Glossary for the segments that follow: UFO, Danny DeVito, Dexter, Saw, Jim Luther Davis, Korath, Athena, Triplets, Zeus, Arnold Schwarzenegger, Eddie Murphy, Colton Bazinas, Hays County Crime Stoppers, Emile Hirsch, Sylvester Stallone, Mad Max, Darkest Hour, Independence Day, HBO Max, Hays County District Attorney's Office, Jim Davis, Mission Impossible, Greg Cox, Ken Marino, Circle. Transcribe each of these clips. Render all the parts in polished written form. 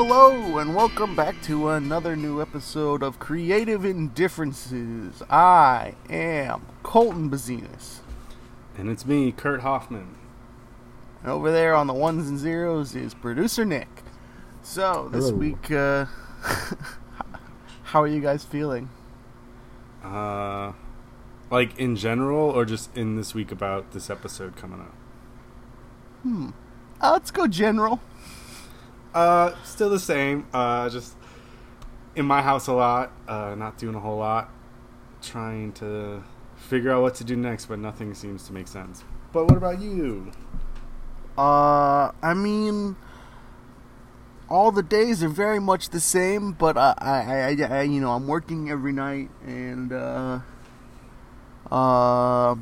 Hello and welcome back to another new episode of Creative Indifferences. I am Colton Bazinas. And it's me, Kurt Hoffman. And over there on the ones and zeros is producer Nick. So this week, how are you guys feeling? Like in general or just in this week about this episode coming up? Let's go general. Still the same. Just in my house a lot. Not doing a whole lot. Trying to figure out what to do next, but nothing seems to make sense. But what about you? I mean, all the days are very much the same, but I you know, I'm working every night, and my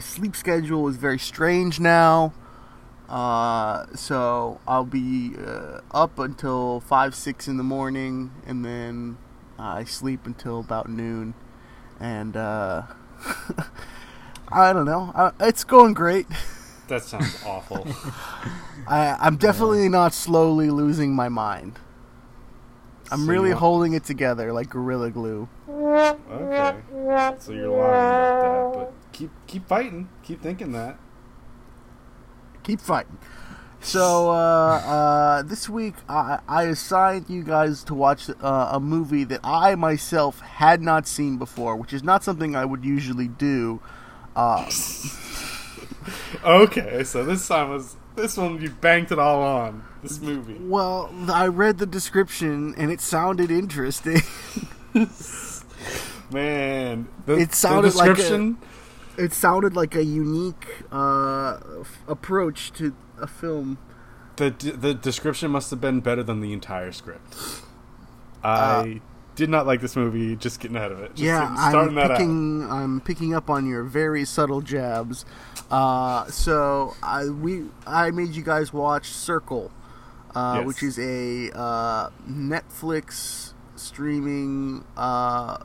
sleep schedule is very strange now. So I'll be up until 5-6 in the morning, and then I sleep until about noon, and I don't know, it's going great. That sounds awful. I'm definitely not slowly losing my mind. I'm really holding it together like Gorilla Glue. Okay, so you're lying about that, but keep fighting, keep thinking that. Keep fighting. So, this week, I assigned you guys to watch a movie that I myself had not seen before, which is not something I would usually do. Okay, so this one you banked it all on, this movie. Well, I read the description, and it sounded interesting. Man, the description... It sounded like a unique approach to a film. The description must have been better than the entire script. I did not like this movie. Just getting out of it. Just I'm picking up on your very subtle jabs. So I made you guys watch Circle, yes, which is a Netflix streaming. I'll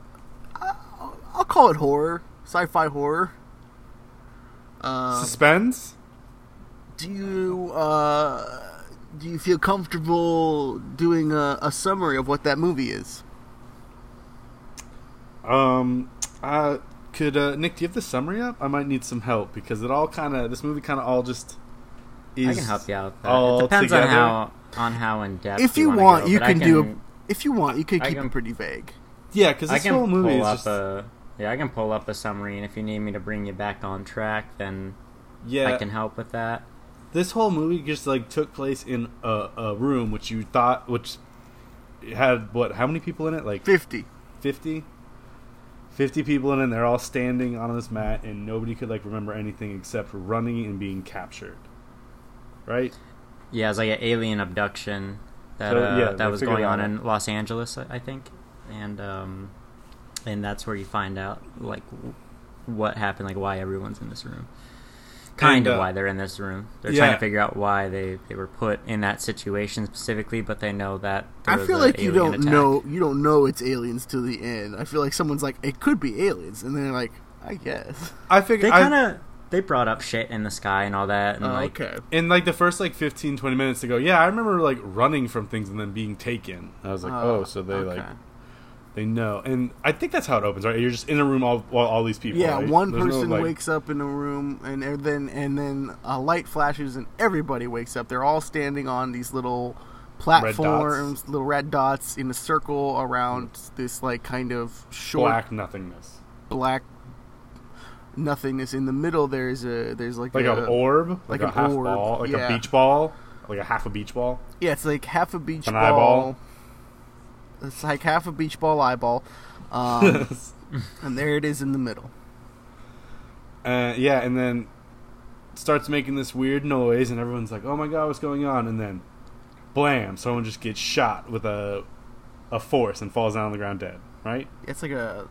call it horror, sci-fi horror. Suspense? Do you feel comfortable doing a summary of what that movie is? Could Nick, do you have the summary up? I might need some help because this movie just is. I can help you out with that. It depends together. on how in depth. If you want, you can do. If you want, you could keep it pretty vague. Yeah, because this whole movie is just. Yeah, I can pull up a summary, and if you need me to bring you back on track, then I can help with that. This whole movie just took place in a room, which had how many people in it? 50. 50? 50 people in it, and they're all standing on this mat, and nobody could remember anything except running and being captured. Right? Yeah, it's an alien abduction that was going on in Los Angeles, I think, and and that's where you find out, what happened, why everyone's in this room. Kind of why they're in this room. They're trying to figure out why they were put in that situation specifically, but they know that there was an alien attack. I feel like you don't know it's aliens till the end. I feel like someone's like, it could be aliens, and they're like, I guess. I figure they brought up shit in the sky and all that, and okay. In the first 15-20 minutes they go, yeah, I remember running from things and then being taken. I was like, so they okay. They know, and I think that's how it opens, right? You're just in a room, all these people. Yeah, right? One person wakes up in a room, and then a light flashes, and everybody wakes up. They're all standing on these little platforms, little red dots in a circle around this kind of short black nothingness. In the middle, there's an orb, a half orb. Ball, a beach ball, a half a beach ball. Yeah, it's half a beach ball. An eyeball. It's half a beach ball eyeball. And there it is in the middle. And then starts making this weird noise, and everyone's like, oh my god, what's going on? And then, blam, someone just gets shot with a force and falls down on the ground dead, right? It's like a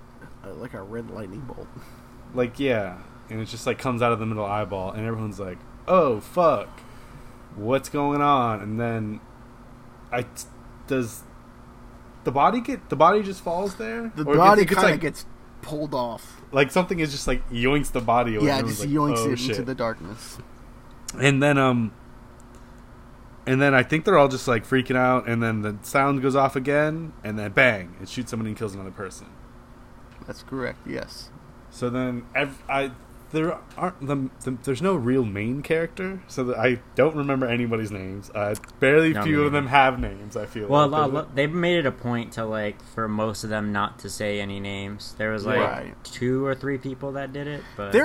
red lightning bolt. And it just comes out of the middle eyeball, and everyone's like, oh, fuck, what's going on? And then, does... The body just falls there? The body kind of gets pulled off. Something is just yoinks the body away. Yeah, just yoinks it into the darkness. And then And then I think they're all just like freaking out, and then the sound goes off again, and then bang, it shoots somebody and kills another person. That's correct, yes. So then there's no real main character, so that I don't remember anybody's names. Barely a few of them have names, I feel. Well, they made it a point to, like, for most of them not to say any names. There was, like, two or three people that did it. But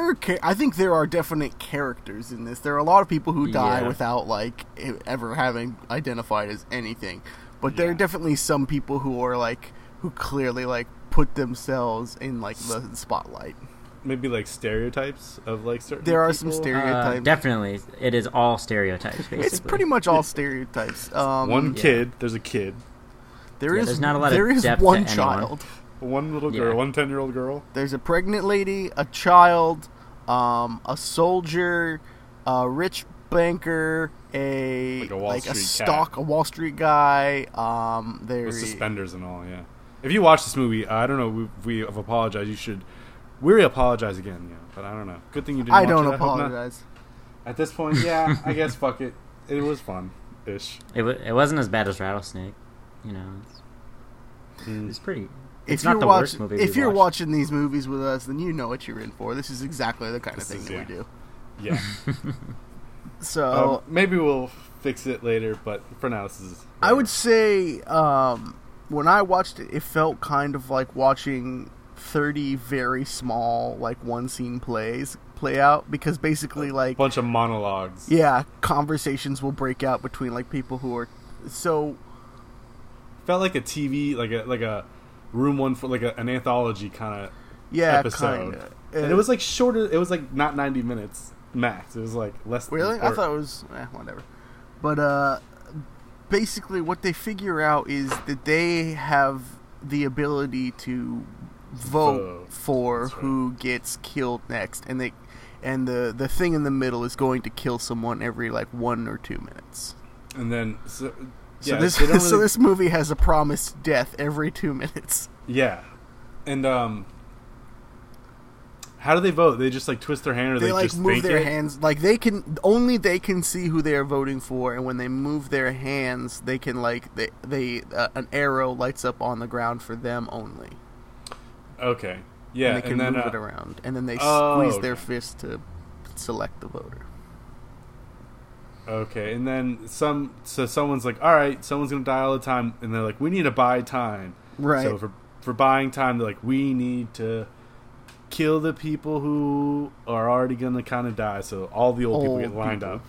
I think there are definite characters in this. There are a lot of people who die without, like, ever having identified as anything. But there are definitely some people who are, like, who clearly, like, put themselves in, like, the spotlight. Maybe like stereotypes of like certain people. There are some stereotypes. Definitely. It is all stereotypes, basically. It's pretty much all stereotypes. Kid. There's a kid. There's not a lot of depth to anyone. There is one child. One little girl. One 10-year-old girl. There's a pregnant lady, a child, a soldier, a rich banker, a Wall Street guy. With suspenders and all, yeah. If you watch this movie, I don't know, we have apologized. You should... We apologize again, yeah, but I don't know. Good thing you didn't watch it. I don't apologize. At this point, yeah, I guess fuck it. It was fun-ish. It wasn't as bad as Rattlesnake, you know. It's pretty... It's not the worst movie we've watched. If you're watching these movies with us, then you know what you're in for. This is exactly the kind of thing that we do. Yeah. So... maybe we'll fix it later, but for now, this is... I would say, when I watched it, it felt kind of like watching... 30 very small, like, one-scene play out, because basically, like... A bunch of monologues. Yeah, conversations will break out between, like, people who are... So... Felt like a TV, like a Room 1, for like an anthology kind of episode. Yeah, kind of. And it was, like, shorter... It was, like, not 90 minutes max. It was, like, less than... Really? I thought it was... whatever. But, basically, what they figure out is that they have the ability to... vote for who gets killed next, and the thing in the middle is going to kill someone every like 1 or 2 minutes. And then this movie has a promised death every 2 minutes. Yeah, and how do they vote? They just like twist their hand, or they just move their hands. Like they can see who they are voting for, and when they move their hands, they can like an arrow lights up on the ground for them only. Okay. Yeah, and they can move it around, and then they squeeze their fist to select the voter. Okay, and then someone's like, all right, someone's gonna die all the time, and they're like, we need to buy time. Right. So for buying time, they're like, we need to kill the people who are already gonna kind of die. So all the old people get lined up.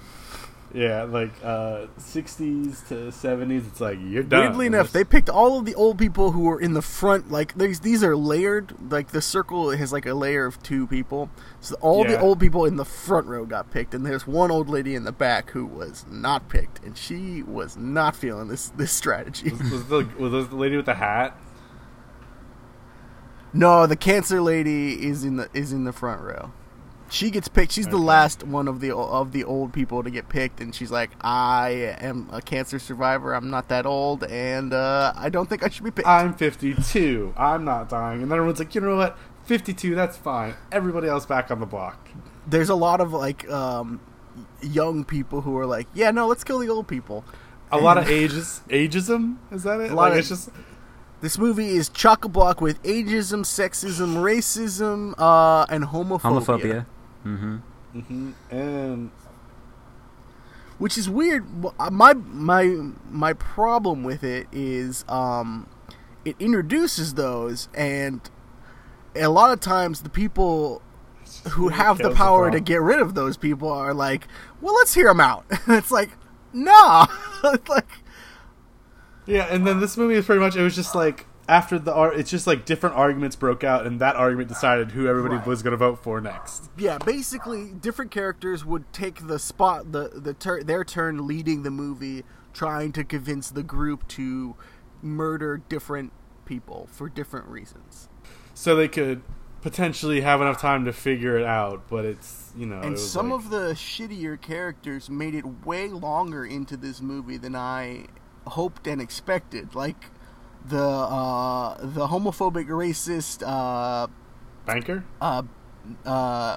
Yeah, like 60s to 70s, it's like, you're done. Weirdly enough, they picked all of the old people who were in the front. Like, these are layered. Like, the circle has, like, a layer of two people. So all the old people in the front row got picked, and there's one old lady in the back who was not picked, and she was not feeling this strategy. Was the lady with the hat? No, the cancer lady is in the front row. She gets picked. She's the last one of the old people to get picked, and she's like, "I am a cancer survivor. I'm not that old, and I don't think I should be picked. I'm 52. I'm not dying." And then everyone's like, "You know what? 52. That's fine. Everybody else back on the block." There's a lot of like young people who are like, "Yeah, no, let's kill the old people." A lot of ageism. Is that it? This movie is chock-a-block with ageism, sexism, racism, and homophobia. And which is weird. My problem with it is it introduces those, and a lot of times the people who have the power to get rid of those people are like, well, let's hear them out. It's like, nah. It's like, yeah, and then this movie is pretty much, it was just like, after the art, it's just like different arguments broke out, and that argument decided who everybody was going to vote for next. Yeah, basically, different characters would take the spot, their turn leading the movie, trying to convince the group to murder different people for different reasons. So they could potentially have enough time to figure it out, but it's, you know. And some of the shittier characters made it way longer into this movie than I hoped and expected. Like, the homophobic, racist banker,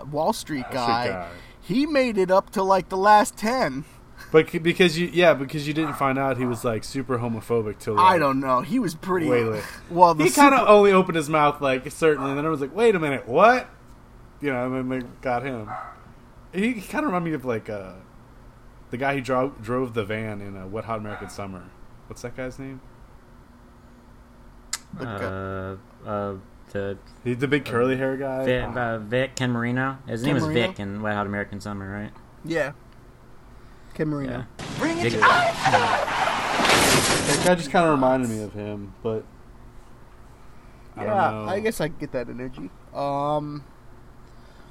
Wall Street guy, he made it up to like the last 10. But because you didn't find out he was like super homophobic till like, I don't know. He was pretty way late. Well, he kind of only opened his mouth like certainly, and then I was like, wait a minute, what? You know, and then they got him. He kind of reminded me of like the guy who drove the van in Wet Hot American Summer. What's that guy's name? He's the big curly hair guy. Vic Ken Marino. His name was Vic in Wet Hot American Summer, right? Yeah. Ken Marino. Yeah. Bring it to that guy just kind of reminded me of him, but I don't know. I guess I get that energy.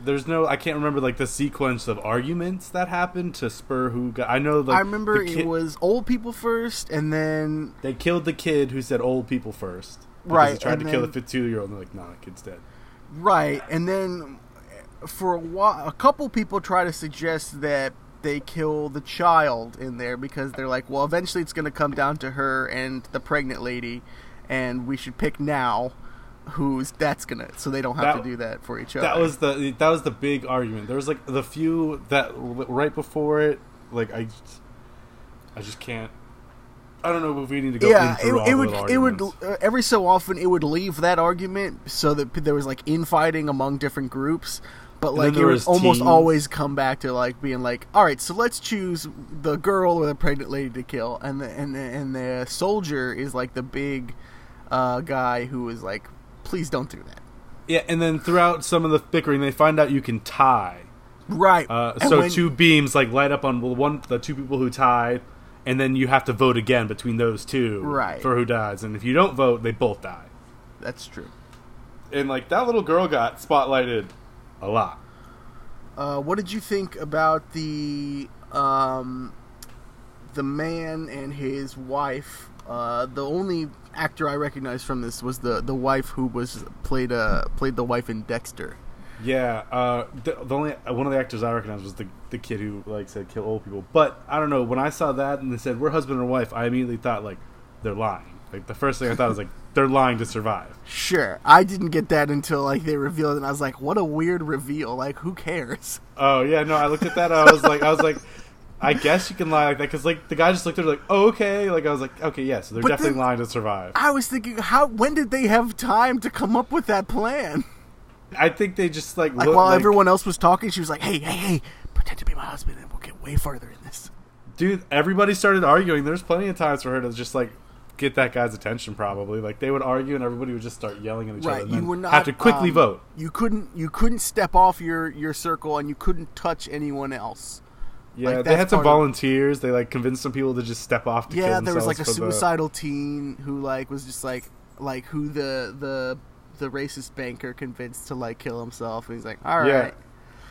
There's no, I can't remember like the sequence of arguments that happened to spur who got. I know, like I remember it was old people first, and then they killed the kid who said old people first. Right, he tried to kill the 52-year-old, and they're like, "No, the kid's dead." Right, and then for a while, a couple people try to suggest that they kill the child in there because they're like, "Well, eventually it's going to come down to her and the pregnant lady, and we should pick now." So they don't have to do that for each other. That was the big argument. There was like the few that right before it, like I just can't. I don't know if we need to go. Yeah, it would every so often it would leave that argument so that there was like infighting among different groups, but like it would almost always come back to like being like, all right, so let's choose the girl or the pregnant lady to kill, and the soldier is like the big guy who is like, please don't do that. Yeah, and then throughout some of the bickering, they find out you can tie. Right. So two beams like light up on the two people who tied, and then you have to vote again between those two for who dies. And if you don't vote, they both die. That's true. And like that little girl got spotlighted a lot. What did you think about the man and his wife? The only actor I recognized from this was the wife who was played the wife in Dexter. Yeah, the only one of the actors I recognized was the kid who like said kill old people. But I don't know, when I saw that and they said we're husband and wife, I immediately thought like they're lying. Like the first thing I thought was like they're lying to survive. Sure, I didn't get that until like they revealed it, and I was like, what a weird reveal. Like who cares? Oh yeah, no, I looked at that. And I was like. I guess you can lie like that, because like the guy just looked at her like, oh, okay. Like I was like, okay, yeah, so they're definitely lying to survive. I was thinking, when did they have time to come up with that plan? I think they just like while everyone else was talking, she was like, hey, pretend to be my husband, and we'll get way farther in this. Dude, everybody started arguing. There's plenty of times for her to just like get that guy's attention. Probably like they would argue, and everybody would just start yelling at each other. And you would not have to quickly vote. You couldn't step off your circle, and you couldn't touch anyone else. Yeah, like they had some volunteers. They like convinced some people to just step off to kill themselves. Yeah, there was like a suicidal teen who like was just like who the racist banker convinced to like kill himself, and he's like, all right.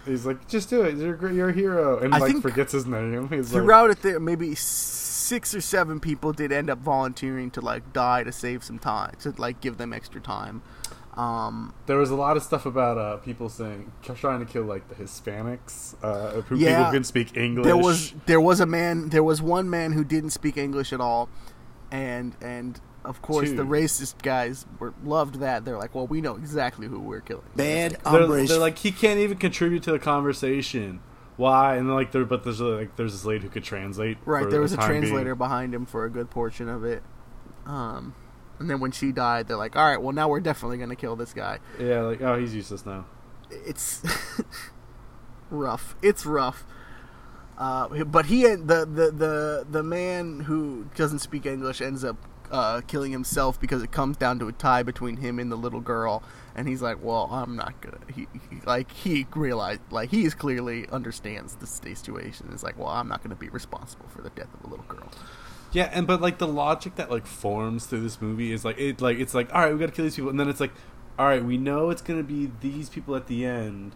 He's like, just do it. You're a hero, and I like forgets his name. He's throughout like, it, maybe 6 or 7 people did end up volunteering to like die to save some time, to like give them extra time. There was a lot of stuff about people trying to kill like the Hispanics, people who couldn't speak English. There was one man who didn't speak English at all, and of course the racist guys loved that. They're like, well, we know exactly who we're killing. Bad hombres. They're like, he can't even contribute to the conversation. Why? And like there's this lady who could translate. Right, there was a translator behind him for a good portion of it. And then when she died, they're like, all right, well, now we're definitely going to kill this guy. Yeah, like, oh, he's useless now. It's rough. It's rough. But he, the man who doesn't speak English ends up killing himself because it comes down to a tie between him and the little girl. And he's like, well, I'm not going to. He realized, like, he clearly understands the situation. It's like, well, I'm not going to be responsible for the death of a little girl. Yeah, but like the logic that like forms through this movie is it's like all right, we gotta kill these people, and then it's like, all right, we know it's gonna be these people at the end,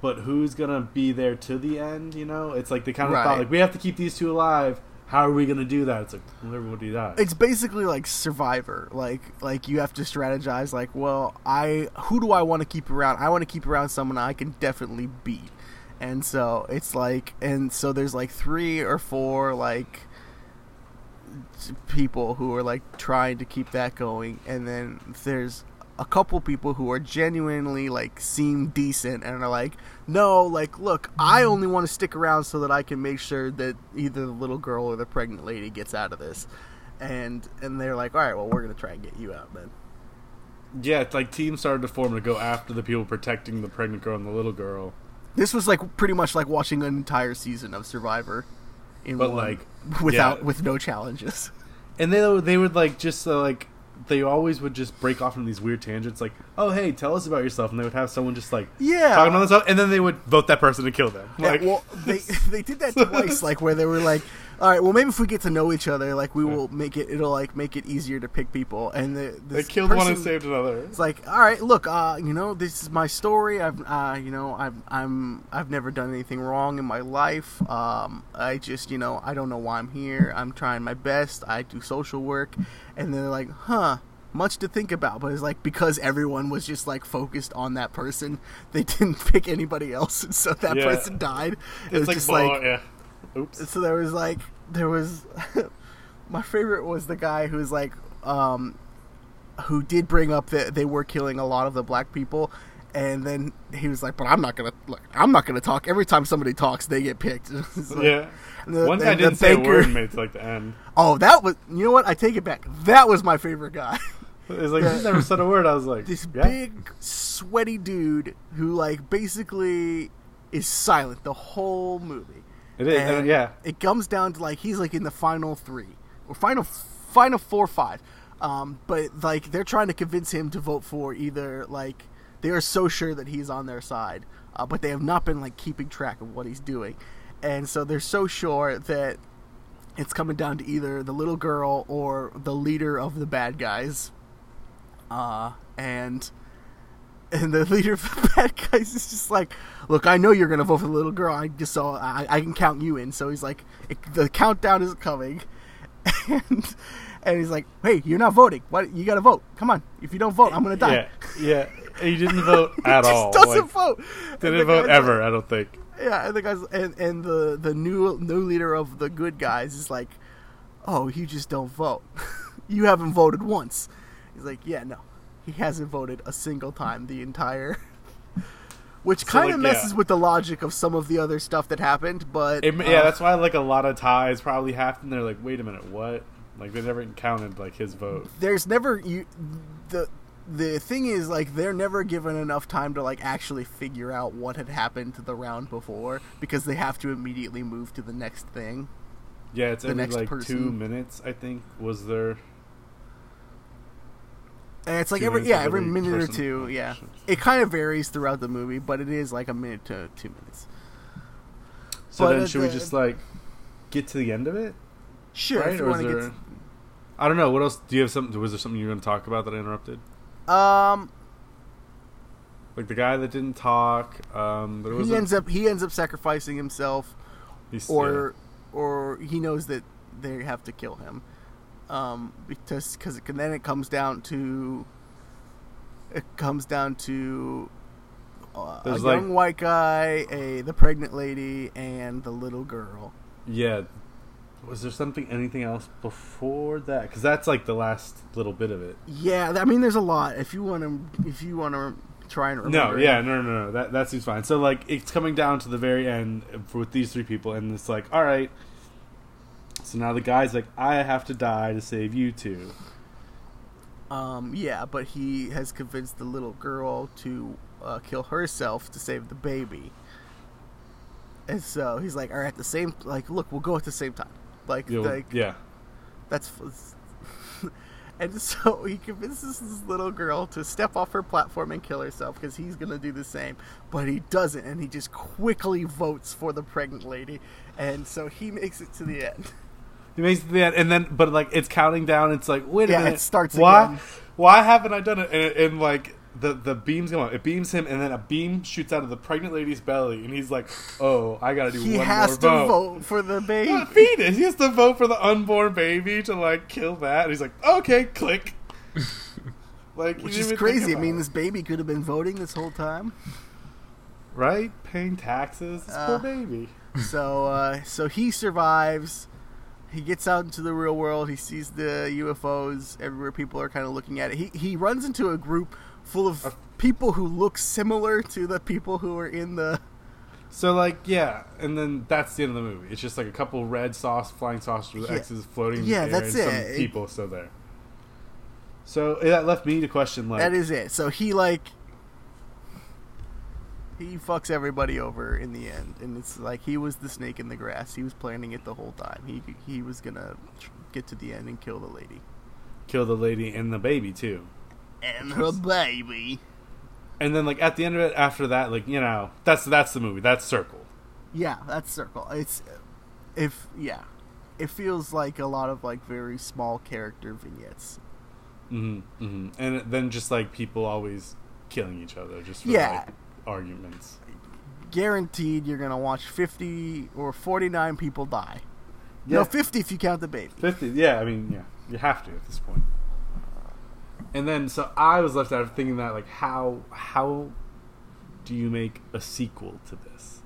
but who's gonna be there to the end? You know, it's like they kind of thought like we have to keep these two alive. How are we gonna do that? It's like everybody dies. It's basically like Survivor. Like you have to strategize. Like, well, who do I want to keep around? I want to keep around someone I can definitely beat, and so it's like, and so there's like 3 or 4 like people who are like trying to keep that going, and then there's a couple people who are genuinely, like, seem decent and are like, no, like, look, I only want to stick around so that I can make sure that either the little girl or the pregnant lady gets out of this. And they're like, all right, well, we're going to try and get you out, man. Yeah, it's like teams started to form to go after the people protecting the pregnant girl and the little girl. This was, like, pretty much like watching an entire season of Survivor in but one, like, without with no challenges. And they would, like, just, like, they always would just break off from these weird tangents, like, oh, hey, tell us about yourself. And they would have someone just, like, talking about themselves, and then they would vote that person to kill them. Like, yeah, well, they did that twice, like, where they were like, all right, well, maybe if we get to know each other, like, we will make it, it'll, like, make it easier to pick people. And they killed one and saved another. It's like, all right, look, you know, this is my story. I've never done anything wrong in my life. I just, you know, I don't know why I'm here. I'm trying my best. I do social work. And they're like, huh, much to think about. But it's like, because everyone was just, like, focused on that person, they didn't pick anybody else. And so that person died. It was like, just Oops. So there was, like, my favorite was the guy who was, like, who did bring up that they were killing a lot of the black people, and then he was like, but I'm not gonna talk. Every time somebody talks, they get picked. Like, yeah. One guy didn't say a word and made it to, like, the end. Oh, that was, you know what? I take it back. That was my favorite guy. It was like, he never said a word. I was like, this big, sweaty dude who, like, basically is silent the whole movie. It is, and it comes down to, like, he's, like, in the final three or final 4 or 5, but, like, they're trying to convince him to vote for either, like, they are so sure that he's on their side, but they have not been, like, keeping track of what he's doing, and so they're so sure that it's coming down to either the little girl or the leader of the bad guys, and the leader of the bad guys is just like, look, I know you're going to vote for the little girl. I just saw, I can count you in. So he's like, the countdown is coming. And he's like, hey, you're not voting. What? You got to vote. Come on. If you don't vote, I'm going to die. Yeah. He didn't vote at all. He just doesn't vote. Didn't vote ever, like, I don't think. Yeah. And the guys, and the new leader of the good guys is like, oh, you just don't vote. You haven't voted once. He's like, yeah, no. He hasn't voted a single time the entire... Which kind of messes with the logic of some of the other stuff that happened, but... that's why, like, a lot of ties probably happened. They're like, wait a minute, what? Like, they never counted, like, his vote. There's never... The thing is, like, they're never given enough time to, like, actually figure out what had happened to the round before, because they have to immediately move to the next thing. Yeah, it's every, like, person. 2 minutes, I think, was there... And it's like every minute or two, yeah. It kind of varies throughout the movie, but it is like a minute to 2 minutes. So but then should we just, like, get to the end of it? Sure. Right? I don't know. What else? Do you have something? Was there something you were going to talk about that I interrupted? Like the guy that didn't talk. But it was he ends up sacrificing himself, or he knows that they have to kill him. Because then it comes down to a young white guy, the pregnant lady, and the little girl. Yeah, was there anything else before that? Because that's like the last little bit of it. Yeah, I mean, there's a lot. If you want to try and remember. No, that seems fine. So, like, it's coming down to the very end with these three people, and it's like, all right. So now the guy's like, I have to die to save you two. Yeah, but he has convinced the little girl to kill herself to save the baby. And so he's like, all right, we'll go at the same time. Like, that's... And so he convinces this little girl to step off her platform and kill herself because he's going to do the same. But he doesn't, and he just quickly votes for the pregnant lady. And so he makes it to the end. And then, but, like, it's counting down. It's like, wait a minute. Yeah, it starts again. Why haven't I done it? And like, the beam's going on. It beams him, and then a beam shoots out of the pregnant lady's belly. And he's like, oh, I got to do one more vote. He has to vote for the baby. He has to vote for the unborn baby to, like, kill that. And he's like, okay, click. Like, which is crazy. I mean, this baby could have been voting this whole time. Right? Paying taxes. This poor baby. So he survives. He gets out into the real world. He sees the UFOs everywhere. People are kind of looking at it. He runs into a group full of people who look similar to the people who are in the... So, like, yeah, and then that's the end of the movie. It's just, like, a couple red flying saucers with X's floating in the air and some people still there. So, that left me to question, like... That is it. So, he, like... He fucks everybody over in the end. And it's like, he was the snake in the grass. He was planning it the whole time. He was gonna get to the end and kill the lady. Kill the lady and the baby, too. And her baby... And then, like, at the end of it, after that, like, you know, that's the movie. That's Circle. Yeah, that's Circle. It feels like a lot of, like, very small character vignettes. Mm-hmm, mm-hmm. And then just, like, people always killing each other just for, like, arguments. Guaranteed you're going to watch 50 or 49 people die. Yeah. No, 50 if you count the baby. 50, yeah, I mean, yeah. You have to at this point. And then, so I was left out of thinking that, like, how do you make a sequel to this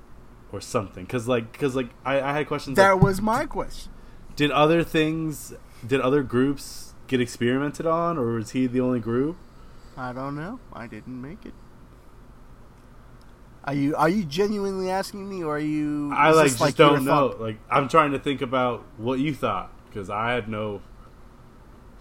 or something? Because I had questions. That was my question. Did other things, did other groups get experimented on, or was he the only group? I don't know. I didn't make it. Are you genuinely asking me, or are you? I like just like don't know. Like, I'm trying to think about what you thought because I had no.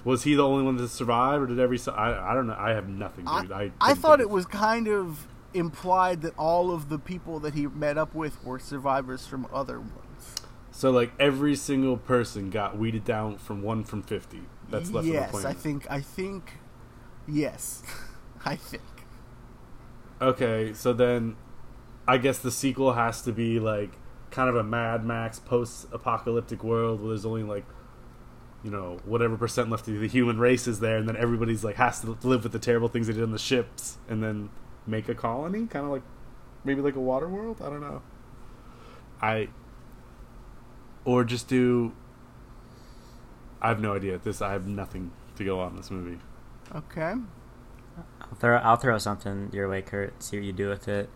Was he the only one that survived, or did every... I don't know. I have nothing, dude. I thought it was kind of implied that all of the people that he met up with were survivors from other ones. So, like, every single person got weeded down from 50. That's left on the planet. Yes, I think... Yes. I think. Okay, so then... I guess the sequel has to be, like, kind of a Mad Max post-apocalyptic world where there's only, like... you know, whatever percent left of the human race is there, and then everybody's like has to live with the terrible things they did on the ships, and then make a colony, kind of like maybe like a water world. I don't know. I have no idea. I have nothing to go on this movie. Okay. I'll throw something your way, Kurt. See what you do with it.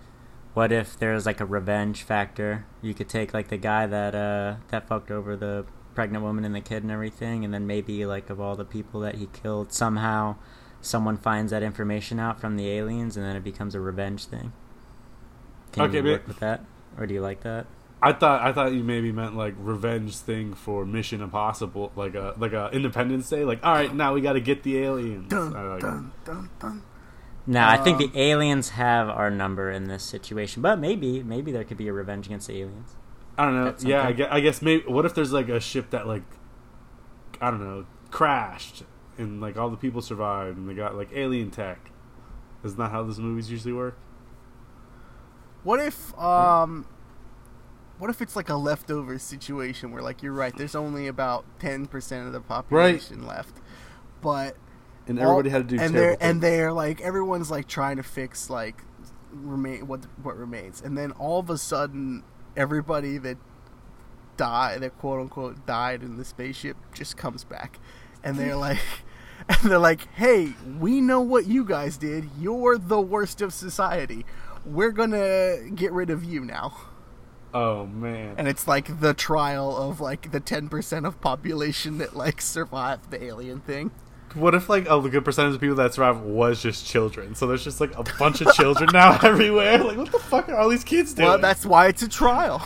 What if there's like a revenge factor? You could take like the guy that fucked over the pregnant woman and the kid and everything, and then maybe like of all the people that he killed, somehow someone finds that information out from the aliens, and then it becomes a revenge thing. Can you work with that, or do you like that? I thought you maybe meant like revenge thing for Mission Impossible, like a Independence Day, like all right, now we got to get the aliens. Now I think the aliens have our number in this situation, but maybe there could be a revenge against the aliens. I don't know. Yeah, I guess maybe... What if there's, like, a ship that, like... I don't know. Crashed. And, like, all the people survived. And they got, like, alien tech. Isn't that how those movies usually work? What if, What if it's, like, a leftover situation where, like, you're right. There's only about 10% of the population left. But... And everybody had to do terrible things. And they're, like... Everyone's, like, trying to fix, like... what remains. And then all of a sudden... Everybody that quote unquote died in the spaceship just comes back, and they're like, hey, we know what you guys did. You're the worst of society. We're gonna get rid of you now. Oh man! And it's like the trial of like the 10% of population that like survived the alien thing. What if like a good percentage of people that survived was just children? So there's just like a bunch of children now everywhere. Like what the fuck are all these kids doing? Well, that's why it's a trial.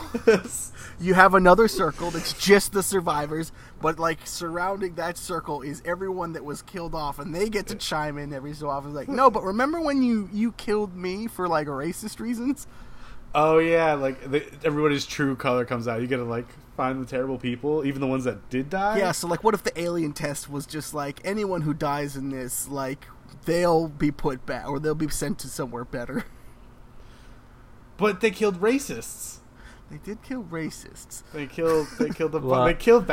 You have another circle that's just the survivors, but like surrounding that circle is everyone that was killed off, and they get to chime in every so often. Like, no, but remember when you killed me for like racist reasons? Oh yeah, like everybody's true color comes out. You gotta like find the terrible people, even the ones that did die. Yeah, so like, what if the alien test was just like anyone who dies in this, like they'll be put back or they'll be sent to somewhere better. But they killed racists. They did kill racists. They killed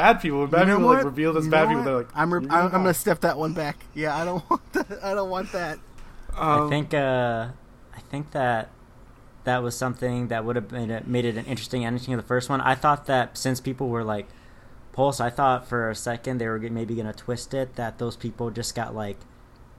bad people. When bad people like revealed as bad people, they're like, I'm gonna step that one back. Yeah, I don't want that. I think that. That was something that would have made it an interesting ending of the first one. I thought that since people were like Pulse, I thought for a second they were maybe going to twist it that those people just got like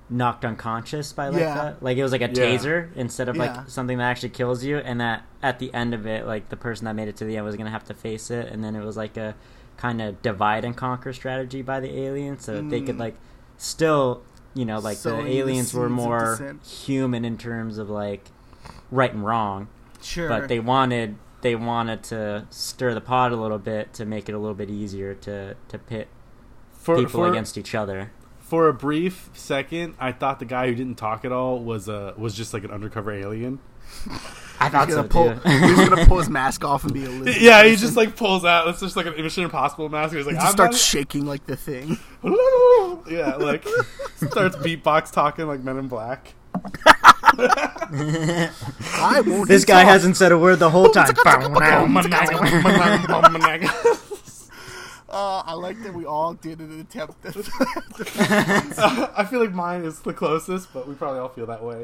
knocked unconscious by like that. Like it was like a taser instead of like something that actually kills you. And that at the end of it, like the person that made it to the end was going to have to face it. And then it was like a kind of divide and conquer strategy by the aliens, so that they could like still, you know, like the aliens were more human in terms of like right and wrong. Sure. But they wanted to stir the pot a little bit to make it a little bit easier to pit people against each other. For a brief second, I thought the guy who didn't talk at all was just like an undercover alien. I thought he's gonna pull his mask off and be a lizard. Yeah, he just like pulls out. It's just like an Mission Impossible mask. He's like, he just starts shaking like the thing. Yeah, like starts beatbox talking like Men in Black. I won't. This guy hasn't said a word the whole time. I like that we all did an attempt. I feel like mine is the closest, but we probably all feel that way.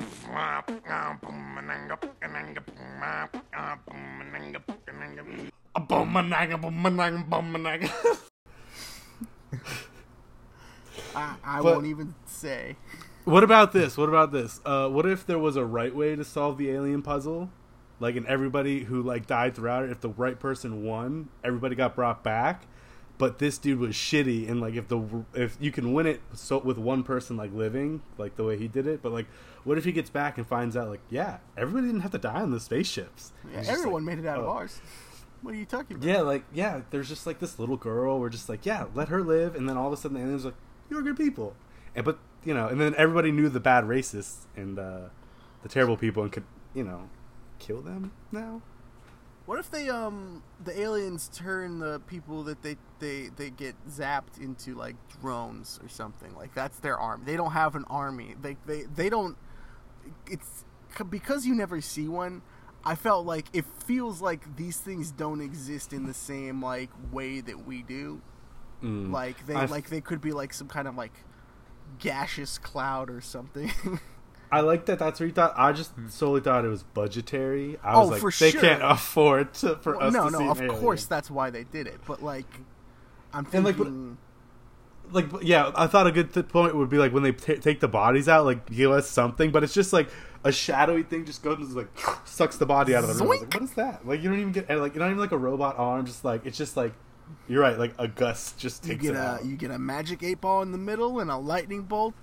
I won't even say. What about this? What if there was a right way to solve the alien puzzle? Like, and everybody who like died throughout it, if the right person won, everybody got brought back. But this dude was shitty, and like if you can win it so with one person like living, like the way he did it, but like what if he gets back and finds out like, yeah, everybody didn't have to die on the spaceships. Yeah, everyone made it out of ours. What are you talking about? Yeah, like there's just like this little girl. We're just like, yeah, let her live, and then all of a sudden the aliens are like, you're good people, and then everybody knew the bad racists and the terrible people and could kill them now. What if they the aliens turn the people that they get zapped into like drones or something? Like that's their army. They don't have an army. They don't. It's because you never see one. I felt like it feels like these things don't exist in the same like way that we do. Mm. Like they could be like some kind of like gaseous cloud or something. I like that. That's what you thought. I just solely thought it was budgetary. I was like, they can't afford us to see it. No, of course that's why they did it. But, like, I'm thinking... Like, yeah, I thought a good point would be, like, when they take the bodies out, like, give us something. But it's just, like, a shadowy thing just goes and, like, sucks the body out of them. Like, what is that? Like, you don't even get... Like, not even, like, a robot arm. Just, like, it's just, like... You're right. Like, a gust just takes it out. You get a magic 8-ball in the middle and a lightning bolt...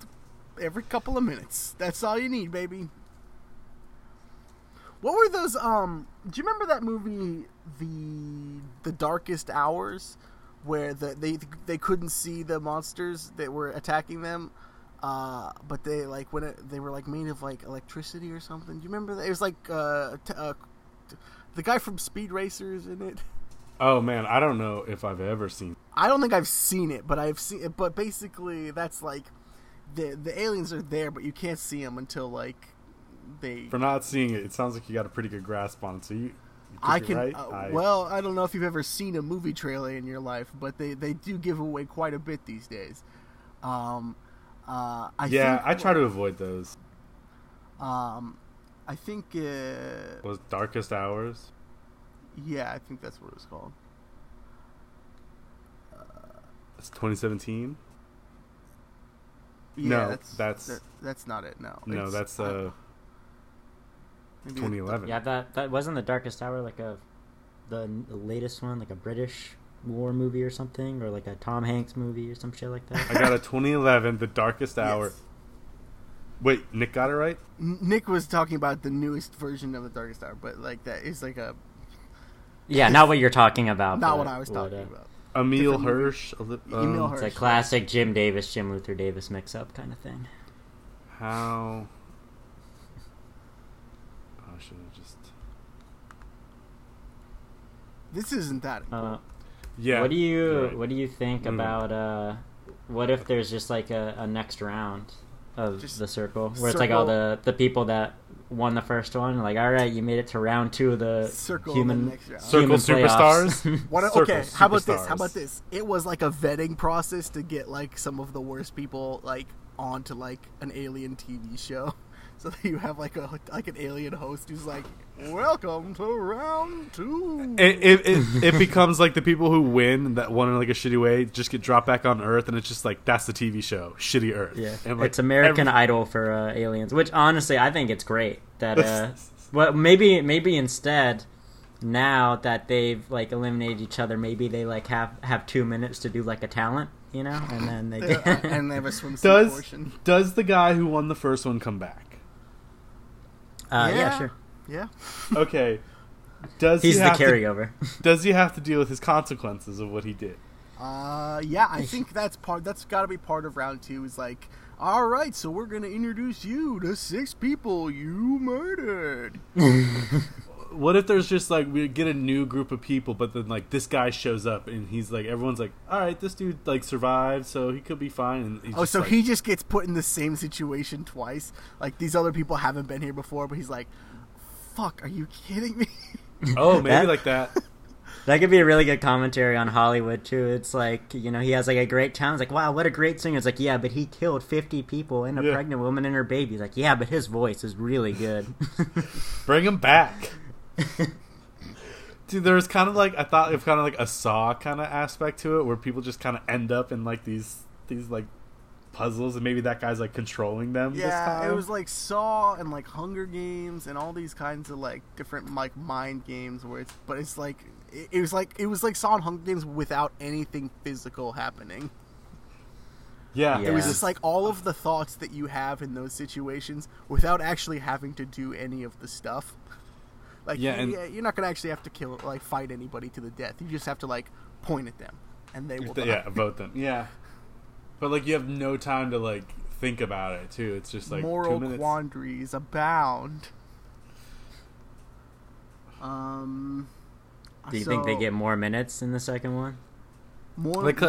every couple of minutes. That's all you need, baby. What were those do you remember that movie The Darkest Hours, where they couldn't see the monsters that were attacking them, but they like they were like made of like electricity or something? Do you remember that? It was like the guy from Speed Racer's in it. Oh man, I don't know if I've ever seen. I don't think I've seen it, but I've seen it. But basically that's like The aliens are there, but you can't see them until like they. For not seeing it, it sounds like you got a pretty good grasp on it. So you're right? Well, I don't know if you've ever seen a movie trailer in your life, but they do give away quite a bit these days. I try to avoid those. I think it was Darkest Hours. Yeah, I think that's what it was called. That's 2017. Yeah, no, that's not it. No, that's 2011. Yeah, that wasn't The Darkest Hour, like the latest one, like a British war movie or something, or like a Tom Hanks movie or some shit like that. I got a 2011, The Darkest Hour. Yes. Wait, Nick got it right? Nick was talking about the newest version of The Darkest Hour, but like that is like a. Yeah, not what you're talking about. Not what I was talking about. Emile Hirsch. It's a classic Jim Davis, Jim Luther Davis mix-up kind of thing. How? I should have just. This isn't that. Yeah. What do you think about? What if there's just like a next round of just the circle where it's like all the people that won the first one, like, all right, you made it to round 2 of the circle human superstars. Okay, how about this? It was like a vetting process to get like some of the worst people like onto like an alien TV show, so that you have like an alien host who's like, welcome to round 2. It becomes like the people who win that won in like a shitty way just get dropped back on Earth, and it's just like that's the TV show, Shitty Earth. Yeah, and like, it's American Idol for aliens, which honestly I think it's great that. Well, maybe instead now that they've like eliminated each other, maybe they like have 2 minutes to do like a talent, you know, and then they do. And they have a swimsuit portion. Does the guy who won the first one come back? Yeah, sure. Yeah. Okay. He's the carryover. Does he have to deal with his consequences of what he did? Yeah, I think that's part. That's got to be part of round two. Is like, all right, so we're gonna introduce you to 6 people you murdered. What if there's just like we get a new group of people, but then like this guy shows up and he's like, everyone's like, all right, this dude like survived, so he could be fine. And he's so like, he just gets put in the same situation twice. Like these other people haven't been here before, but he's like, fuck, are you kidding me? Oh, maybe like that. That could be a really good commentary on Hollywood, too. It's like, you know, he has, like, a great talent. It's like, wow, what a great singer. It's like, yeah, but he killed 50 people and a pregnant woman and her baby. He's like, yeah, but his voice is really good. Bring him back. Dude, there's kind of, like, I thought it was kind of, like, a Saw kind of aspect to it where people just kind of end up in, like, these like, puzzles, and maybe that guy's, like, controlling them this time. Yeah, it was, like, Saw and, like, Hunger Games and all these kinds of, like, different, like, mind games where it's, but it's, like... It was like Saw and Hunger Games without anything physical happening. Yeah. It was just like all of the thoughts that you have in those situations without actually having to do any of the stuff. Like, you're not gonna actually have to kill, like, fight anybody to the death. You just have to like point at them, and they will. Yeah, vote them. Yeah, but like you have no time to like think about it too. It's just like moral quandaries abound. Do you think they get more minutes in the second one? More? Like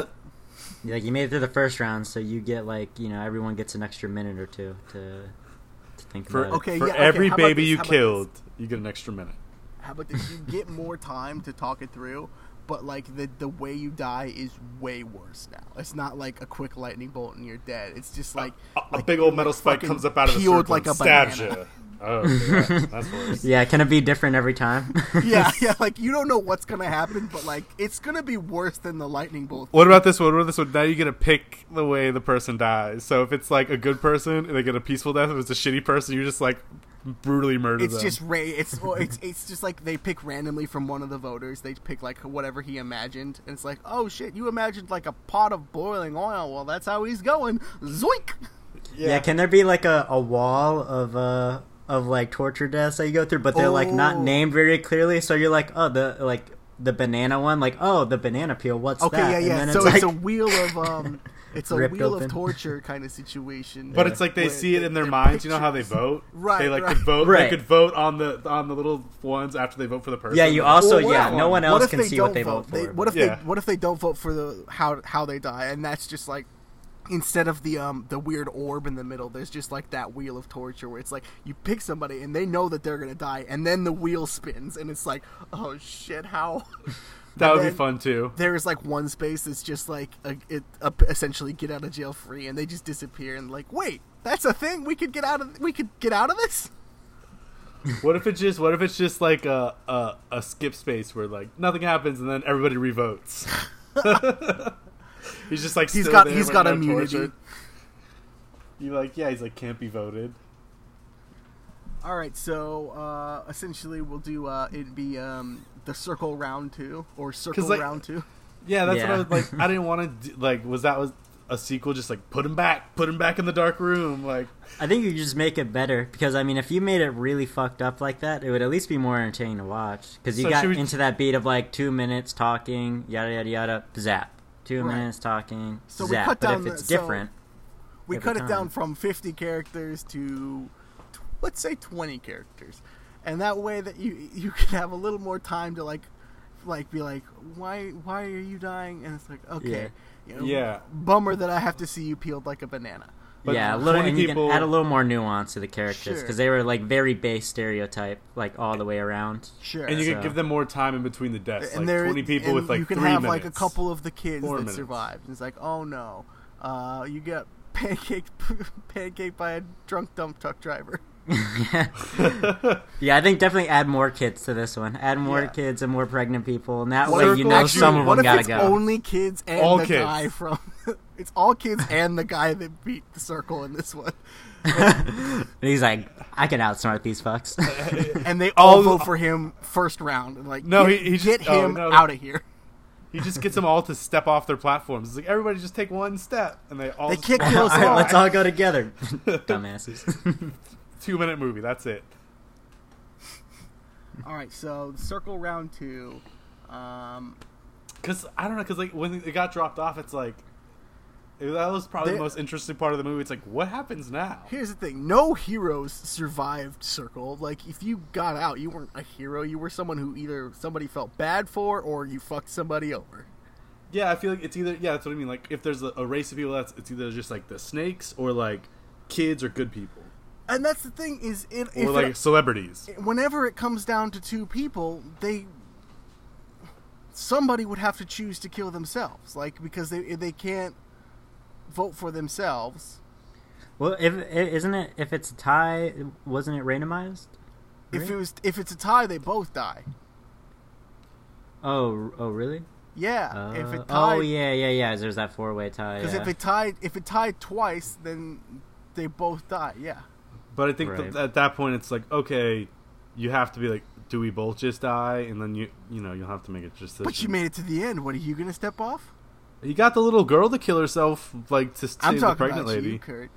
you made it through the first round, so you get like, you know, everyone gets an extra minute or two to think about it. Okay, every baby you killed, you get an extra minute. How about this? You get more time to talk it through, but like the way you die is way worse now. It's not like a quick lightning bolt and you're dead. It's just like... A big old metal spike comes up out of the circle like and stabs you. Oh, okay, that's worse. Yeah, can it be different every time? yeah, like you don't know what's gonna happen, but like it's gonna be worse than the lightning bolt. What about this one? Now you get to pick the way the person dies. So if it's like a good person, they get a peaceful death. If it's a shitty person, you just like brutally murder them. It's just like they pick randomly from one of the voters. They pick like whatever he imagined, and it's like, oh shit, you imagined like a pot of boiling oil. Well, that's how he's going. Zoink. Yeah, can there be like a wall of like torture deaths that you go through, but they're like not named very clearly, so you're like, oh, the banana one, like, oh, the banana peel, what's that? Yeah. And then so it's like... a wheel of it's a wheel open. Of torture kind of situation. But it's like they see it in their minds, pictures. You know how they vote? Right. They like could vote they could vote on the little ones after they vote for the person. Yeah, you also no one else can see what they vote for. What if they don't vote for the how they die, and that's just like instead of the weird orb in the middle, there's just like that wheel of torture where it's like you pick somebody and they know that they're gonna die, and then the wheel spins and it's like, oh shit, how? That would be fun too. There's like one space that's just like essentially get out of jail free, and they just disappear and like, wait, that's a thing we could get out of. We could get out of this. What if it's just like a skip space where like nothing happens and then everybody revotes. He's just like he's got immunity. Tortured. He's like can't be voted. All right, so essentially we'll do it'd be the circle round 2 or circle like, round 2. Yeah, that's what I was like. I didn't want to was a sequel just like put him back in the dark room. Like I think you just make it better because I mean if you made it really fucked up like that, it would at least be more entertaining to watch because into that beat of like 2 minutes talking yada yada yada zap. 2 minutes talking. So we cut down. But if it's different, we cut it down from 50 characters to, let's say, 20 characters, and that way that you can have a little more time to like be like, why are you dying? And it's like, okay, bummer that I have to see you peeled like a banana. But yeah, a little, and you can add a little more nuance to the characters because they were like very base stereotype, like all the way around. Sure, and you can give them more time in between the deaths. And like there, 20 people with like 3 minutes. You can have like a couple of the kids that survived. And it's like, oh no, you get pancaked by a drunk dump truck driver. I think definitely add more kids to this one. Add more kids and more pregnant people, and that way you know some of them gotta go. Only kids and all the kids. Guy from. It's all kids and the guy that beat the circle in this one. And he's like, I can outsmart these fucks. And they all vote for him first round. Like, no, he just, get him out of here. He just gets them all to step off their platforms. It's like, everybody just take one step, and they all... They kick Close All right, let's all go together. Dumbasses. 2-minute movie, that's it. All right, so Circle round two. Because, I don't know, because like, when it got dropped off, it's like... That was probably the most interesting part of the movie. It's like, what happens now? Here's the thing. No heroes survived Circle. Like, if you got out, you weren't a hero. You were someone who either somebody felt bad for or you fucked somebody over. Yeah, I feel like it's either... Yeah, that's what I mean. Like, if there's a race of people, it's either just, like, the snakes or, like, kids or good people. And that's the thing is... Or, like, celebrities. Whenever it comes down to two people, they... Somebody would have to choose to kill themselves. Like, because they can't... vote for themselves. Well, if it's a tie, wasn't it randomized? Right? If it's a tie, they both die. Oh, really? Yeah. If it tied, yeah. There's that 4-way tie. Because if it tied twice, then they both die. Yeah. But I think at that point, it's like, okay, you have to be like, do we both just die? And then you'll have to make a decision. But you made it to the end. What, are you gonna step off? You got the little girl to kill herself, like, to save the pregnant lady. You, Kurt.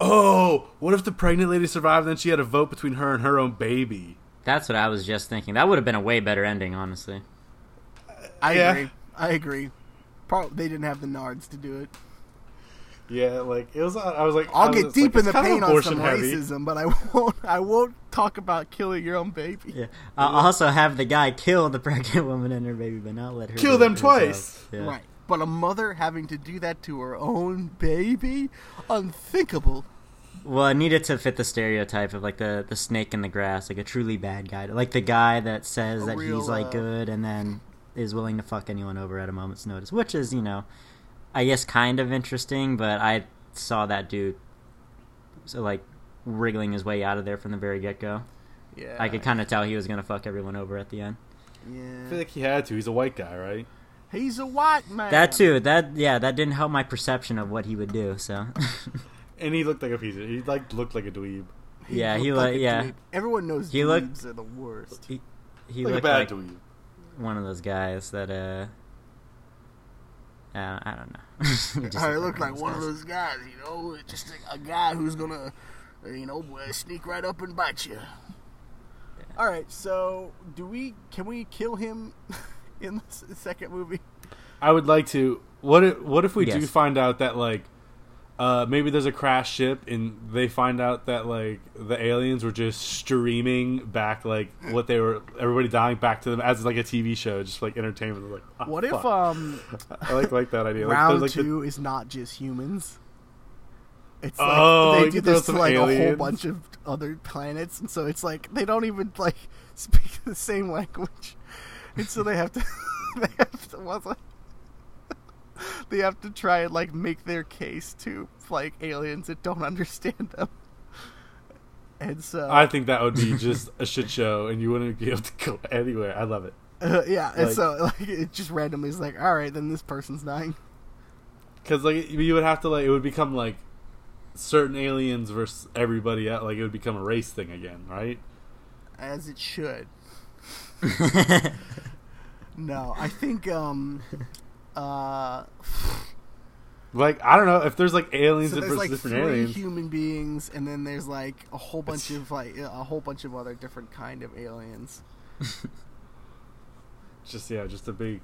Oh, what if the pregnant lady survived and then she had a vote between her and her own baby? That's what I was just thinking. That would have been a way better ending, honestly. I agree. Probably they didn't have the nards to do it. Yeah, like, it was. I was like, I'll get deep in the pain on some racism, but I won't talk about killing your own baby. Yeah. I'll also have the guy kill the pregnant woman and her baby, but not let her kill them twice. Yeah. Right. But a mother having to do that to her own baby? Unthinkable. Well, I needed to fit the stereotype of, like, the snake in the grass, like a truly bad guy. Like the guy that says that he's, like, good and then is willing to fuck anyone over at a moment's notice. Which is, you know, I guess kind of interesting, but I saw that dude, so, like, wriggling his way out of there from the very get-go. Yeah. I could kind of tell he was going to fuck everyone over at the end. Yeah. I feel like he had to. He's a white guy, right? He's a white man. That too. That didn't help my perception of what he would do. So, and he looked like a piece of, he like looked like a dweeb. Dweeb. Everyone knows he dweebs are the worst. He looked like a bad dweeb. One of those guys that I don't know. He looked like one of those guys, you know, just a guy who's gonna, you know, sneak right up and bite you. Yeah. All right, so can we kill him? In the second movie, I would like to. What if we do find out that, like, maybe there's a crash ship and they find out that, like, the aliens were just streaming back, like, what they were, everybody dying back to them as, like, a TV show, just like entertainment. Like, oh, what fuck. If I like that idea. Like, round two is not just humans. It's like they do this to, like, aliens. A whole bunch of other planets, and so it's like they don't even, like, speak the same language. And so they have to try and, like, make their case to, like, aliens that don't understand them. And so I think that would be just a shit show, and you wouldn't be able to go anywhere. I love it. Yeah, like, and so, like, it just randomly is like, all right, then this person's dying. Because, like, you would have to, like, it would become, like, certain aliens versus everybody else. Like, it would become a race thing again, right? As it should. No, I think like, I don't know if there's, like, aliens so versus, like, different aliens, human beings, and then there's, like, a whole bunch of other different kind of aliens. just a big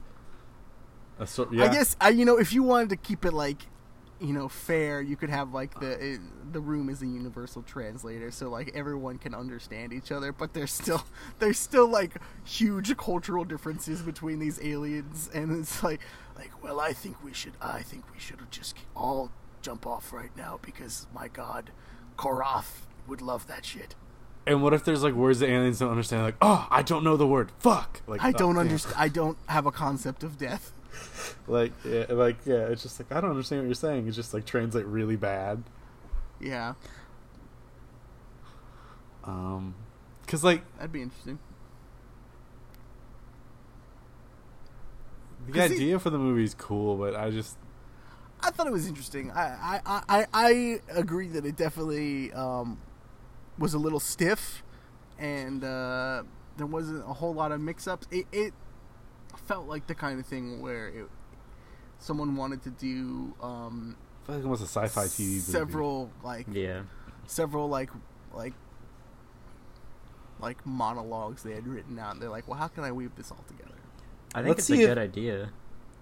assortment. Yeah. I guess you know, if you wanted to keep it, like, you know, fair, you could have, like, the room is a universal translator, so, like, everyone can understand each other, but there's still like huge cultural differences between these aliens, and it's like, well, I think we should just all jump off right now because, my God, Korath would love that shit. And what if there's, like, words that aliens don't understand? Like, oh, I don't know the word fuck. Like, I don't understand. I don't have a concept of death. Like, yeah, it's just like, I don't understand what you're saying. It's just, like, translate really bad. Yeah. Cause, like, that'd be interesting. The idea for the movie is cool, but I thought it was interesting. I agree that it definitely was a little stiff, and there wasn't a whole lot of mix-ups. It felt like the kind of thing where someone wanted to do. I feel like it was a sci-fi TV. Several monologues they had written out. And they're like, well, how can I weave this all together? I think it's a good idea.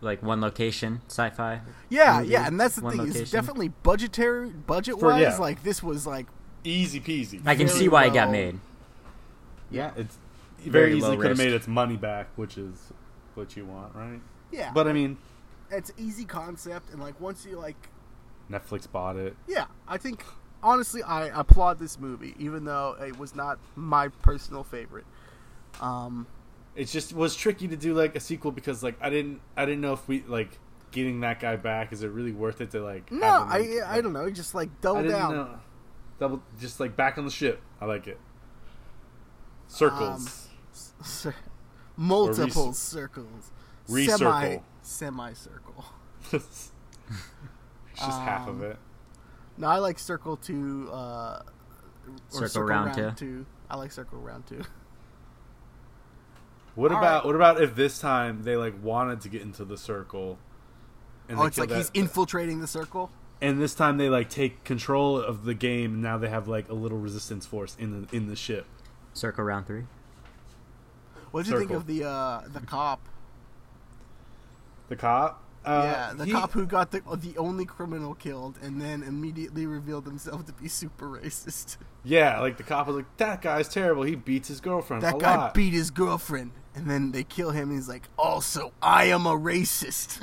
Like one location, sci-fi. Yeah, movie. Yeah, and that's the one thing. Location. It's definitely budget-wise. Yeah. Like this was like easy peasy. I can see why it got made. Yeah, it's very easily could have made its money back, which is what you want, right? Yeah, but I mean, it's easy concept, and like once you like, Netflix bought it. Yeah, I think honestly, I applaud this movie, even though it was not my personal favorite. It just was tricky to do like a sequel because like I didn't know if we like getting that guy back, is it really worth it to like? No, have him, like, I don't know. Just like double down, just like back on the ship. I like it. Circles, multiple circles, semicircle. It's just half of it. No, I like circle two. Circle round two. I like circle round two. What about if this time they like wanted to get into the circle? And it's like he's infiltrating the circle. And this time they like take control of the game. And now they have like a little resistance force in the ship. Circle round three. What did you think of the cop? The cop? Cop who got the only criminal killed and then immediately revealed himself to be super racist. Yeah, like the cop was like, that guy's terrible. He beats his girlfriend a lot. That guy beat his girlfriend. And then they kill him. And he's like, also, I am a racist.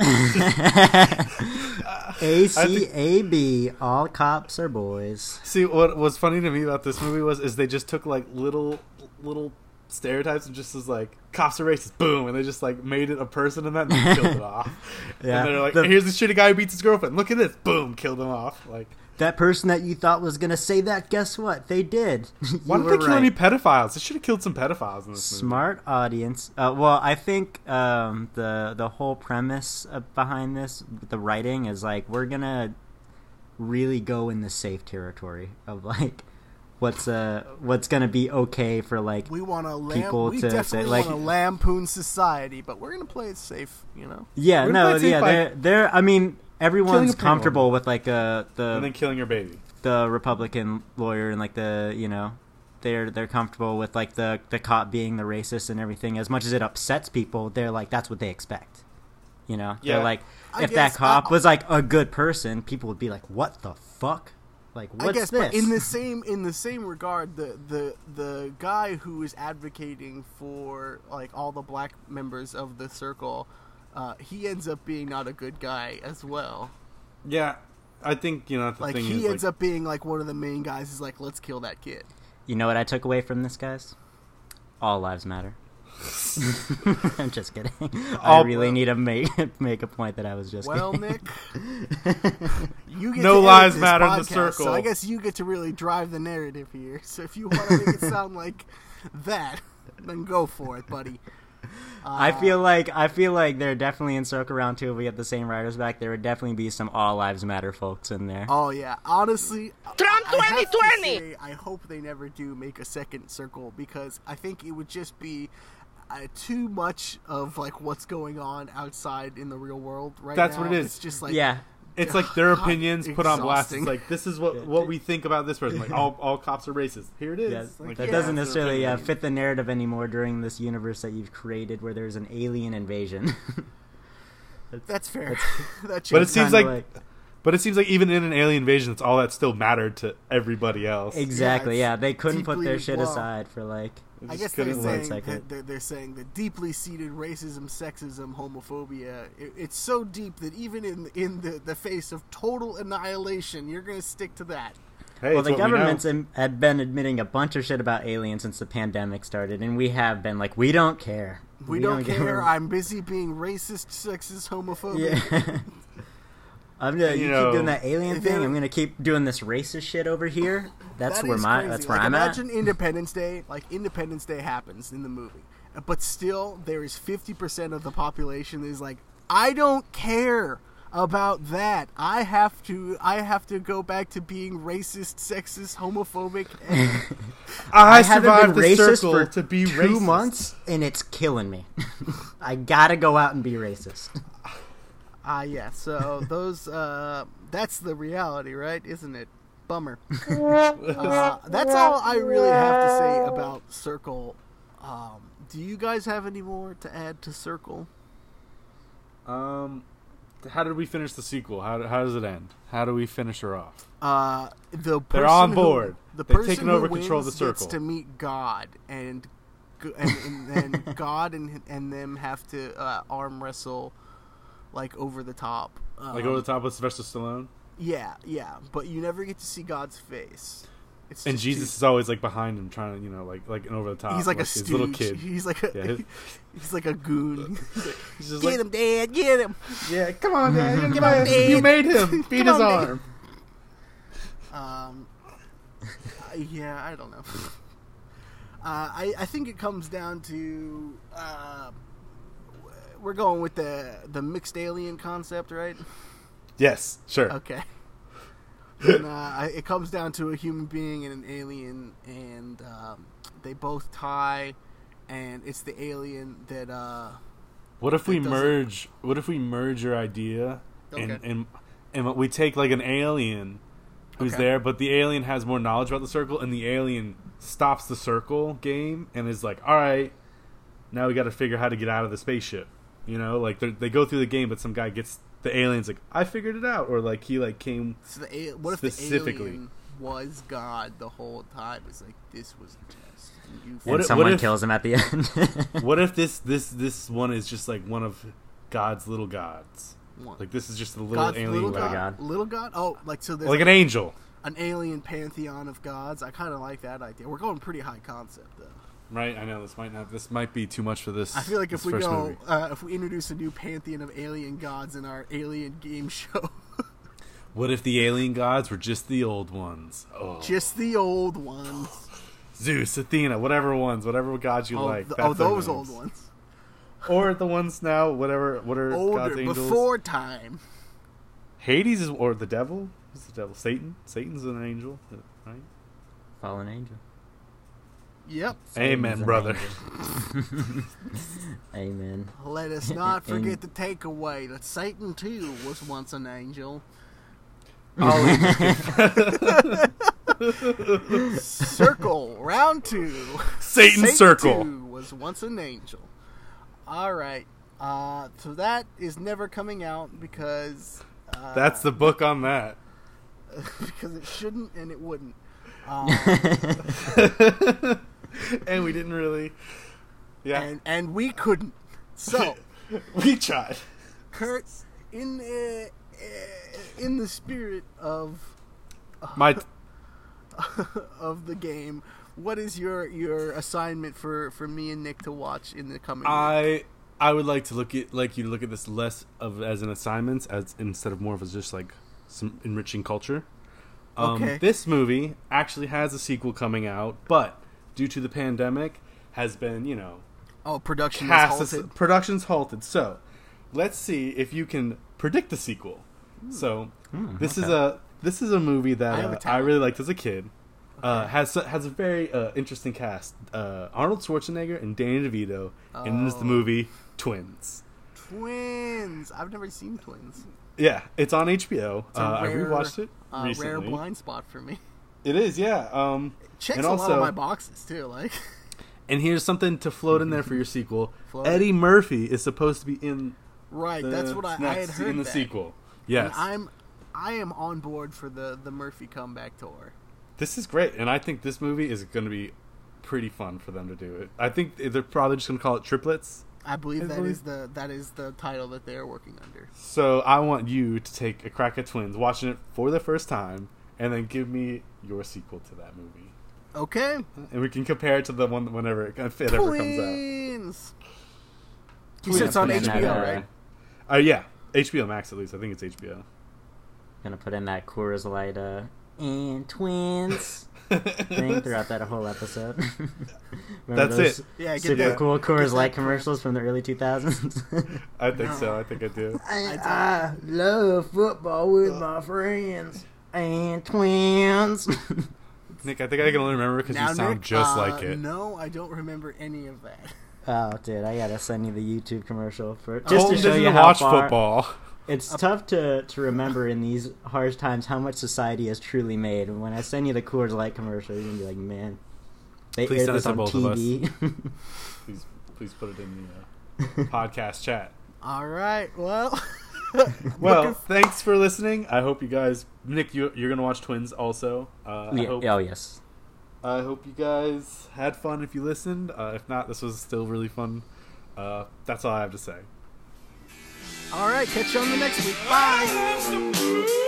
ACAB, all cops are boys. See, what was funny to me about this movie is they just took like little stereotypes and just was like, cops are racist, boom, and they just like made it a person in that and they killed it off. Yeah. And they're like, here's the shitty guy who beats his girlfriend. Look at this, boom, killed him off. Like, that person that you thought was going to say that, guess what? They did. Why didn't they kill any pedophiles? They should have killed some pedophiles in this movie. Smart audience. Well, I think the whole premise behind this, the writing, is like, we're going to really go in the safe territory of like what's going to be okay for like we want to people to say like a lampoon society, but we're going to play it safe, you know. Yeah, no, yeah, they're I mean, everyone's comfortable with like and then killing your baby. The Republican lawyer and like the, you know, they're comfortable with like the cop being the racist and everything. As much as it upsets people, they're like, that's what they expect. You know, yeah. They're like, if that cop was like a good person, people would be like, what the fuck? Like, what's this? But in the same regard, the guy who is advocating for like all the black members of the circle, he ends up being not a good guy as well. Yeah, I think, you know, the like thing he is, ends like, up being like one of the main guys is like, let's kill that kid. You know what I took away from this, guys? All lives matter. I'm just kidding. I really need to make a point that I was just. Well, kidding. Nick, you get no to lives matter podcast, in the circle. So I guess you get to really drive the narrative here. So if you want to make it sound like that, then go for it, buddy. I feel like they're definitely in Circle Round 2. If we get the same writers back, there would definitely be some All Lives Matter folks in there. Oh yeah, honestly, Trump 2020. I hope they never do make a second Circle because I think it would just be too much of like what's going on outside in the real world right now. That's what it is. It's just like, yeah, it's like their opinions put on blast. It's like, this is what we think about this person. Like, all cops are racist. Here it is. Yeah, like, that doesn't necessarily fit the narrative anymore during this universe that you've created where there's an alien invasion. That's fair. But it seems like even in an alien invasion, it's all that still mattered to everybody else. Exactly, yeah. They couldn't put their shit aside for like... I guess they're saying that deeply seated racism, sexism, homophobia, it's so deep that even in the face of total annihilation, you're going to stick to that. Hey, well, the governments had been admitting a bunch of shit about aliens since the pandemic started, and we have been like, we don't care. We don't care. I'm busy being racist, sexist, homophobic. Yeah. You keep doing that alien thing. I'm gonna keep doing this racist shit over here. That's where I'm at. Imagine Independence Day. Like Independence Day happens in the movie, but still there is 50% of the population that is like, I don't care about that. I have to go back to being racist, sexist, homophobic. And I survived the circle for to be 2 months, and it's killing me. I gotta go out and be racist. Yeah. So those that's the reality, right? Isn't it? Bummer. That's all I really have to say about Circle. Do you guys have any more to add to Circle? How did we finish the sequel? How does it end? How do we finish her off? They're on board. They've taken over control of the circle. Gets to meet God, and God and them have to arm wrestle like over the top. Like over the top with Sylvester Stallone. Yeah, but you never get to see God's face. And Jesus is always like behind him, trying to like an over the top. He's like a stooge. His little kid. He's like a goon. He's just get him, Dad! Get him! Yeah, come on, Dad! Get him, Dad! You made him beat his arm. Yeah, I don't know. I think it comes down to we're going with the mixed alien concept, right? Yes, sure. Okay. And, it comes down to a human being and an alien, and they both tie, and it's the alien that. What if we merge your idea, and we take like an alien who's there, but the alien has more knowledge about the circle, and the alien stops the circle game and is like, "All right, now we got to figure how to get out of the spaceship." You know, like they go through the game, but some guy gets. The alien's like, I figured it out, or like he like came. So what if the alien was God the whole time? It's like this was a test. Someone kills him at the end. What if this one is just like one of God's little gods? Like this is just a little God's alien god. Little god? Oh, like so. Like an angel. An alien pantheon of gods. I kind of like that idea. We're going pretty high concept though. Right, I know this might be too much for this. I feel like if we go, if we introduce a new pantheon of alien gods in our alien game show. What if the alien gods were just the old ones? Oh. Just the old ones. Zeus, Athena, whatever gods you like. Those old ones. Or the ones now, whatever. What are older, God's angels? Before time. Hades is, or the devil? Who's the devil? Satan. Satan's an angel, right? Fallen angel. Yep. Amen, brother. Amen. Let us not forget the takeaway that Satan too was once an angel. Circle round 2. Satan circle too was once an angel. All right. So that is never coming out because that's the book on that. Because it shouldn't and it wouldn't. And we didn't really, yeah, and we couldn't. So we tried. Kurt, in the spirit of of the game, what is your assignment for me and Nick to watch in the coming? Week? I would like to look at this less of as an assignment as instead of more of as just like some enriching culture. This movie actually has a sequel coming out, but due to the pandemic, has been, production's halted. So, let's see if you can predict the sequel. So, this is a movie that I really liked as a kid. Has a very interesting cast. Arnold Schwarzenegger and Danny DeVito, and it's the movie Twins. Twins. I've never seen Twins. Yeah, it's on HBO. I rewatched it recently. Rare blind spot for me. It is, yeah. It checks and also, a lot of my boxes too, like. And here's something to float in there for your sequel. Eddie Murphy is supposed to be in. Right, that's what I had heard. In the sequel, yes. And I am on board for the Murphy comeback tour. This is great, and I think this movie is going to be pretty fun for them to do it. I think they're probably just going to call it Triplets. I believe that is the title that they're working under. So I want you to take a crack at Twins, watching it for the first time, and then give me your sequel to that movie. Okay. And we can compare it to the one whenever it ever comes out. Twins. You said it's on HBO, right? Yeah, HBO Max at least. I think it's HBO. Gonna put in that Coors Light and Twins. thing throughout that whole episode. That's those it. Yeah, I get super that. Cool Coors Light commercials from the early 2000s. I think so. I think I do. I love football with my friends and twins. Nick, I think I can only remember because you sound Nick, just like it. No, I don't remember any of that. Oh, dude, I gotta send you the YouTube commercial for just to show you how watch far football. It's tough to remember in these harsh times how much society has truly made. And when I send you the Coors Light commercial, you're gonna be like, man, they aired this on TV. Please put it in the podcast chat. All right, well. Thanks for listening. I hope you guys, Nick, you're gonna watch Twins also. Yes. I hope you guys had fun if you listened. If not, this was still really fun. That's all I have to say. All right, catch you on the next week. Bye.